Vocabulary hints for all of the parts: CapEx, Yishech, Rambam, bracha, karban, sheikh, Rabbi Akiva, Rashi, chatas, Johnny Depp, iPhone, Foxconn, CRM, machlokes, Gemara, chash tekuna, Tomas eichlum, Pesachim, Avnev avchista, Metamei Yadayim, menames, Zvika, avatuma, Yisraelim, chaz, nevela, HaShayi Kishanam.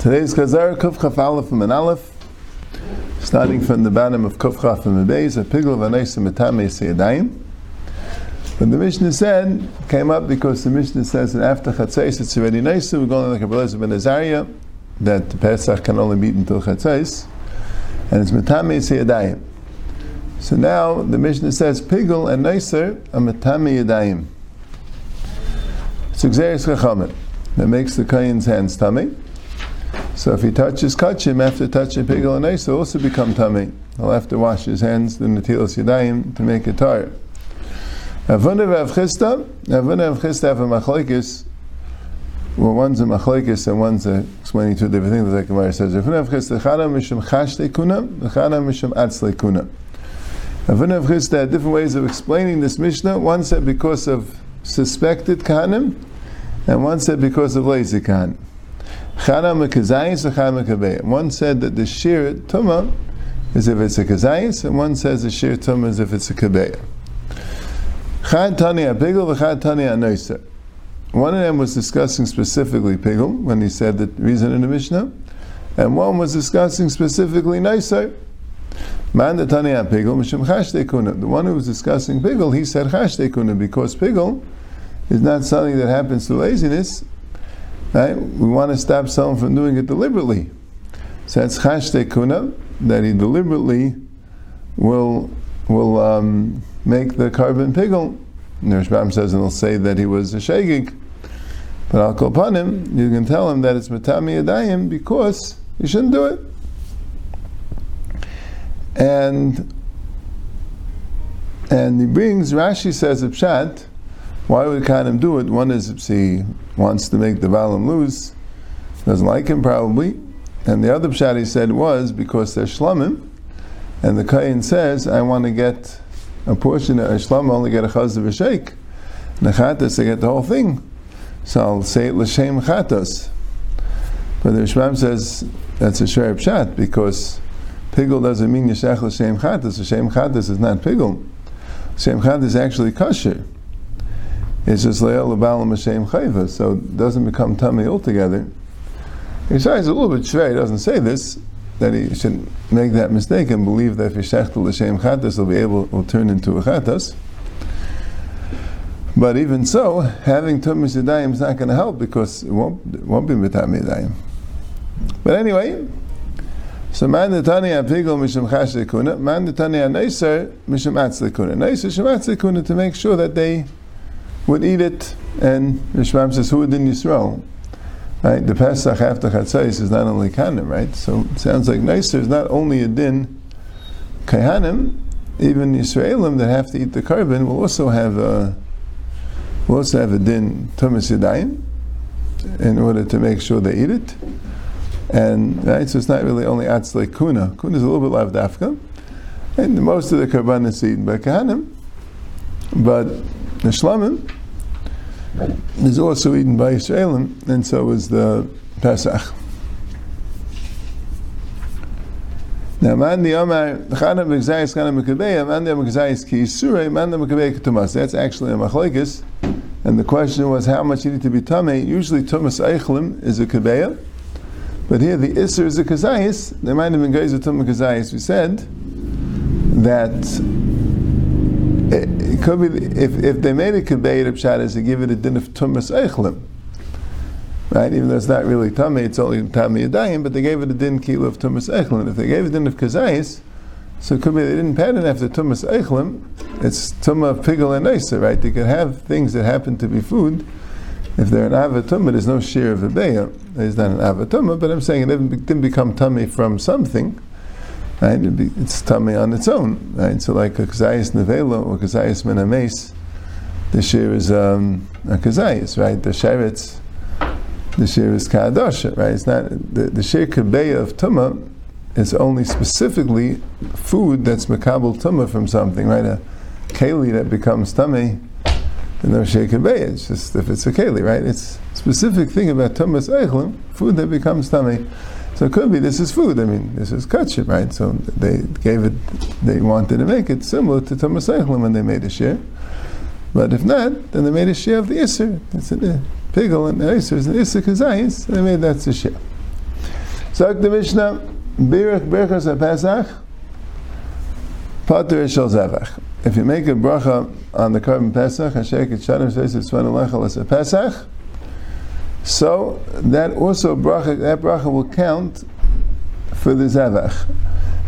Today's Kazar, Kofchaf Aleph and Men Aleph, starting from the bottom of Kofchaf and B'lez, a Pigul of Metamei Se'adaim. But the Mishnah said, came up because the Mishnah says that after Khatsais it's already nice, we're going like a B'lez of Benazariya, that the Pesach can only be eaten until Khatsais, and it's Metamei Se'adaim. So now the Mishnah says Pigul and Nicer are Metamei Yadayim. It's a Gzayis Matzah that makes the Kayan's hands tamey. So if he touches kachim, after touching Pigul and Nicer, also become tamey. He'll have to wash his hands, the nitiel s'edaim, to make a tar. Avnev avchista have a machlokes. Well, one's a machlokes and one's explaining two different things, like the Gemara says. Avnev avchista chana mishum chash tekuna, chana mishum atz lekuna. Avnev avchista had different ways of explaining this Mishnah. One said because of suspected Kainim, and one said because of lazy Kainim. One said that the sheer Tumah is if it's a Kazayis, and one says the sheer Tumah is if it's a Kebeya. One of them was discussing specifically Pigul, when he said the reason in the Mishnah, and one was discussing specifically Nicer. The one who was discussing Pigul, he said chash tekuna, because Pigul is not something that happens through laziness, right? We want to stop someone from doing it deliberately. So that's chash tekuna, that he deliberately will make the karban Pigul. And Rashbam says, and he'll say that he was a shegig, but I'll call upon him, you can tell him that it's Metamei Yadayim because you shouldn't do it. And he brings, Rashi says, a pshat, why would Kainim do it? One is if he wants to make the Balaam lose, doesn't like him probably, and the other pshat he said was because they're shlamim, and the Kayin says, I want to get a portion of a shlam, I only get a chaz of a sheik, and the chatas, I get the whole thing, so I'll say it l'shem chatas. But the Rishbam says, that's a shreir pshat, because Pigul doesn't mean Yishech l'shem chatas. L'shem chatas is not Pigul. L'shem chatas is actually kasher. It's just le'el l'balam l'shem chayva, so it doesn't become tamei altogether. Yishai is a little bit shvei, he doesn't say this, that he should make that mistake and believe that if Yishech l'shem chatas will turn into a chatas. But even so, having Tumas Eichlim is not going to help because it won't be Metamei Yadayim. But anyway, so man the Tanya Pigul mishum chash lekuna, man the Tanya Nicer mishum atz lekuna. Nicer mishum atz lekuna, to make sure that they would eat it. And Rishbam says, who didn't Yisrael? Right, the Pesach after Khatsais is not only Kainim, right? So it sounds like Nicer is not only a din Kainim, even Yisraelim that have to eat the karban will also have a din Tumas Eichlim in order to make sure they eat it. And right, so it's not really only atz like kuna. Kuna is a little bit lav dafka, and most of the karban is eaten by kahanim, but the shlamim is also eaten by Yisraelim, and so is the Pesach. Now, man the amar chanan b'gzayis chanan b'kabeya, man the amar gzayis ki yisurei, man the amar kabeya k'tumas. That's actually a machlokes, and the question was how much you need to be tamei. Usually, Tomas eichlum is a kabeya. But here the Isser is a Kazayis. There might have been Geiz of Tumah Kazayis. We said that it could be if they made a Kebeya of Shadas, they give it a din of Tumas Eichlim, right? Even though it's not really Tamei, it's only Tamei Yadayim, but they gave it a din kilo of Tumas Eichlim. If they gave it a din of Kazayis, so it could be they didn't pattern after Tumas Eichlim. It's Tumah Pigul and Eiser, right? They could have things that happen to be food. If they're an avatuma, there's no shear of a beya. There's not an avatuma, but I'm saying it didn't become tamei from something, right? It's tamei on its own, right? So like a kazayis nevela or kazayis menames, the shear is a kazayis, right? The sheretz, the shear is kadosha, right? It's not the shear kabeya of tumah is only specifically food that's makabel tumah from something, right? A keli that becomes tamei. And no sheikh kabeya, it's just if it's a keli, right? It's a specific thing about Tumas Eichlim, food that becomes tamei. So it could be this is food, I mean, this is kachim, right? So they wanted to make it similar to Tumas Eichlim when they made the shear. But if not, then they made a share of the Isser. It's a Pigul and Isser is an Isser Kazayis, and they made that to share. So the Mishnah, Birch Berchas HaPesach, Pater Eshel Zevach. If you make a bracha on the Karban Pesach, HaShayi Kishanam, Seyit Svanu Lecha, as a Pesach, so that also bracha, that bracha will count for the zevach.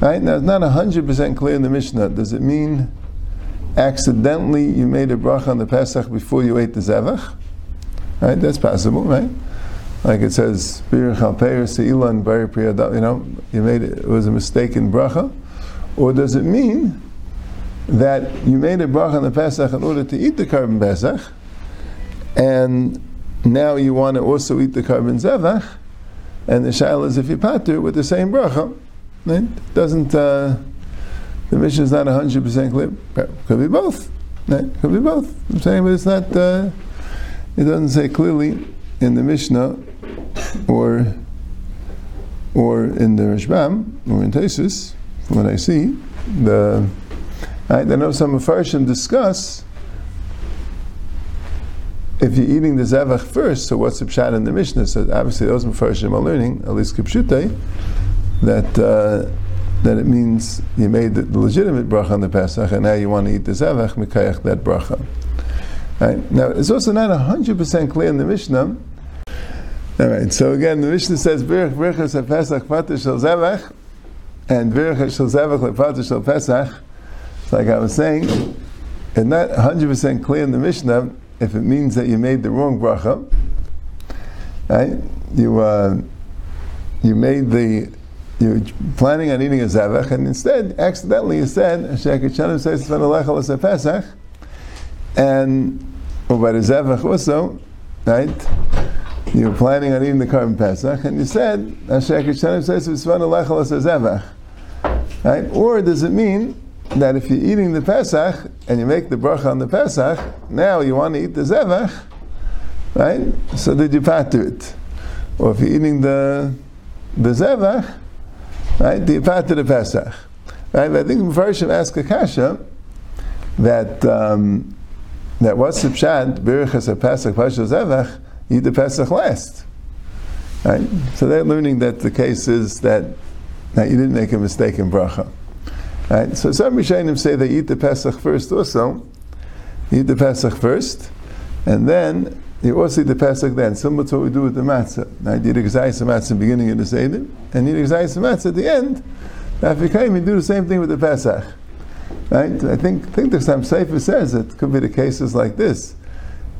Right? Now it's not 100% clear in the Mishnah. Does it mean accidentally you made a bracha on the Pesach before you ate the zevach? Right? That's possible, right? Like it says, you made it, it was a mistaken bracha. Or does it mean that you made a bracha on the Pesach in order to eat the Karban Pesach, and now you want to also eat the Karban Zevach, and the Shaila is if you pater with the same bracha? Right? It doesn't, the Mishnah is not 100% clear. Could be both. Right? Could be both. I'm saying, but it's not, it doesn't say clearly in the Mishnah or in the Rashbam or in Taisus, from what I see. I know some mafarshim discuss if you're eating the zevach first, so what's the pshat in the Mishnah? So obviously those mafarshim are learning, at least kipshutei, that it means you made the legitimate bracha on the Pesach and now you want to eat the zevach, mikayach that bracha. Right? Now it's also not 100% clear in the Mishnah. Alright, so again the Mishnah says, Birch Birchas HaPesach Pater Shel Zevach and Birch Shel Zevach Pater Shel Pesach. Like I was saying, it's not 100% clear in the Mishnah if it means that you made the wrong bracha, right? You're planning on eating a zevach, and instead, accidentally you said, HaShayi Kishanam says, Svanu Lecha l'sa Pesach, and, or by the zevach also, right? You're planning on eating the Karban Pesach, and you said, HaShayi Kishanam says, Svanu Lecha l'sa Zevach, right? Or does it mean that if you're eating the Pesach and you make the bracha on the Pesach, now you want to eat the zevach, right? So did you pater it? Or if you're eating the zevach, right? Do you pater the Pesach? Right? But I think Mefarshim asked a kasha that what's the pshat? Birchas HaPesach Pater Zevach. Eat the Pesach last, right? So they're learning that the case is that you didn't make a mistake in bracha. Right? So some Rishonim say they eat the Pesach first also. You eat the Pesach first, and then you also eat the Pesach then. Similar to what we do with the Matzah. Right? You eat a Gzayis Matzah beginning in the Seder, and you eat a Gzayis Matzah at the end. Now if you came, you do the same thing with the Pesach. Right? I think the Sam Sefer says it could be the cases like this.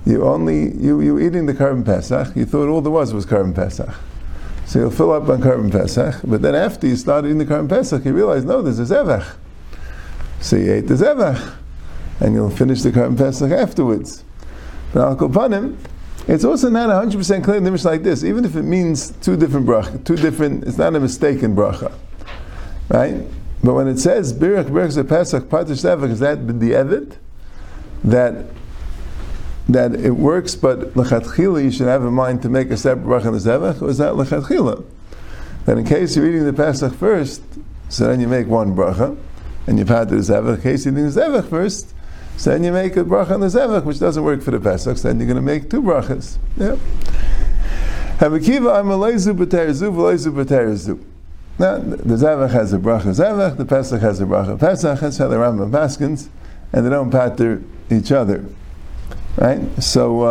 You were eating the Karban Pesach, you thought all there was Karban Pesach. So you'll fill up on Karban Pesach, but then after you start eating the Karban Pesach, you realize, no, there's a zevach. So you ate the zevach, and you'll finish the Karban Pesach afterwards. But al kol panim, it's also not 100% clear in the Mishnah like this, even if it means two different bracha, it's not a mistake in bracha, right? But when it says, Birch Berchas HaPesach Pater Zevach, is that b'di'evet? That it works, but l'chatchila you should have in mind to make a separate bracha on the zevach, or is that l'chatchila? That in case you're eating the Pesach first, so then you make one bracha, and you pater the zevach. In case you're eating the zevach first, so then you make a bracha on the zevach, which doesn't work for the Pesach, so then you're going to make two brachas. Yeah. Now, the zevach has a bracha zevach, the Pesach has a bracha Pesach, that's how the Rambam paskins, and they don't pater each other. Right? So,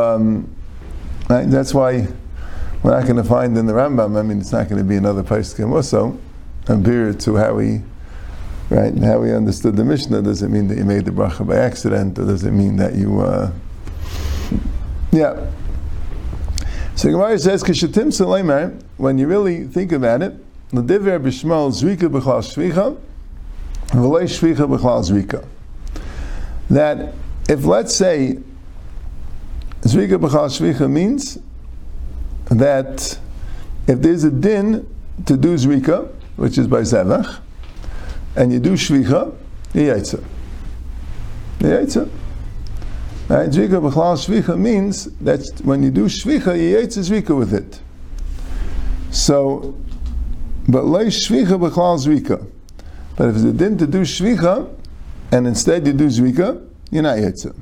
right? That's why we're not going to find in the Rambam, I mean, it's not going to be another Pesachim also, a beer to how we understood the Mishnah. Does it mean that you made the bracha by accident, or does it mean that you, yeah. So Gemara says, Kishatim Saleimar, when you really think about it, L'diver b'shmal zvika b'chlal shvicha, v'lei shvicha b'chlal zvika. That, if let's say, Zvika b'chal shvicha means that if there's a din to do zvika, which is by zevach, and you do shvicha, you yaitza. Right? Zvika b'chal shvicha means that when you do shvicha, you yaitza zvika with it. So, but lay shvicha b'chal zvika. But if there's a din to do shvicha, and instead you do zvika, you're not yaitza.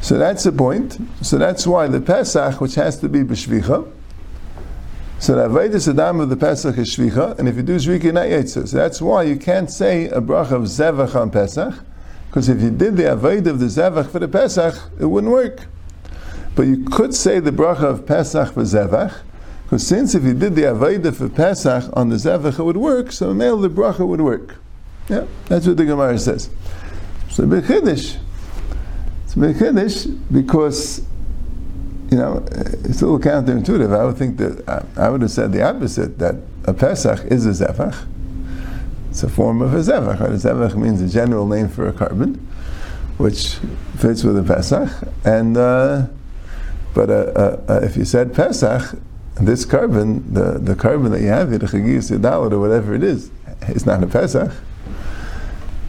So that's the point. So that's why the Pesach, which has to be b'shvicha, so the Avnev Se'adaim of the Pesach is shvicha, and if you do shvicha, you're not yetzer. So that's why you can't say a bracha of zevach on Pesach, because if you did the Avnev of the zevach for the Pesach, it wouldn't work. But you could say the bracha of Pesach for zevach, because since if you did the Avnev for Pesach on the zevach, it would work, so the bracha would work. Yeah, that's what the Gemara says. It's a big chiddush. It's a big chiddush because, you know, it's a little counterintuitive. I would think that, I would have said the opposite, that a Pesach is a zevach. It's a form of a zevach. Right? A zevach means a general name for a karban, which fits with a Pesach. And but if you said Pesach, this karban, the karban that you have here, the Chagis Yadalit or whatever it is, it's not a Pesach.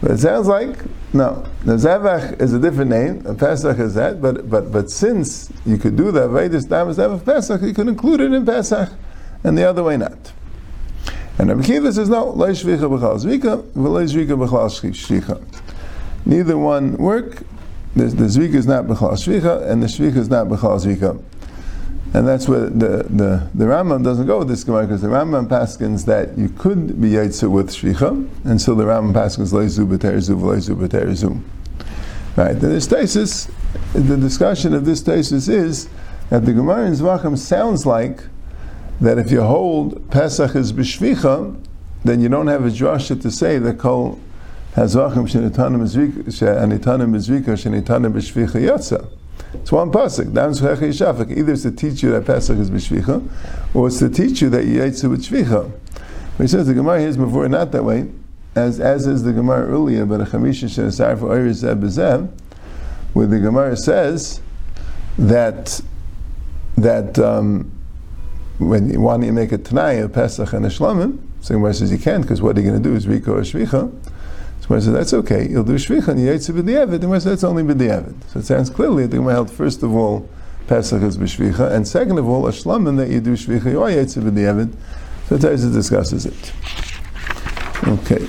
But it sounds like, no, the zevach is a different name, a Pesach is that, but since you could do the Avnev Se'adaim Pesach, you could include it in Pesach, and the other way not. And Rabbi Akiva says, no, lo shvicha b'chal zvika, v'lo shvika b'chal shvicha. Neither one work, the zvika is not b'chal shvicha, and the shvicha is not b'chal zvika. And that's where the Rambam doesn't go with this Gemara, because the Rambam paskins that you could be Yaitzah with Shvicha, and so the Rambam paskins Leizu B'Terzu V'Leizu B'Terzu. Right, the discussion of this tesis is that the Gemara in Zvachim sounds like that if you hold Pesach is B'Shvicha, then you don't have a drasha to say that Kol HaZvachim She'nitanim B'Zvika She'nitanim B'Shvicha Yaitzah. It's one pasuk. Either it's to teach you that Pesach is b'shvicha, or it's to teach you that you yaitzah with shvicha. But he says the Gemara here is before not that way, as is the Gemara earlier, but a chamisha she'asar for oiris zeb b'zeb, where the Gemara says that when why don't you make a t'nai of Pesach and a shlamim? So the Gemara says you can't, because what are you going to do is riko or shvicha. Gemara says, that's okay, you'll do shvicha and yaitzah b'di'evet. The Gemara says, that's only b'di'evet. So it sounds clearly that the Gemara held, first of all, Pesach is b'shvicha, and second of all, a shlamim that you do shvicha, you are yaitzah b'di'evet. So Taisa discusses it. Okay.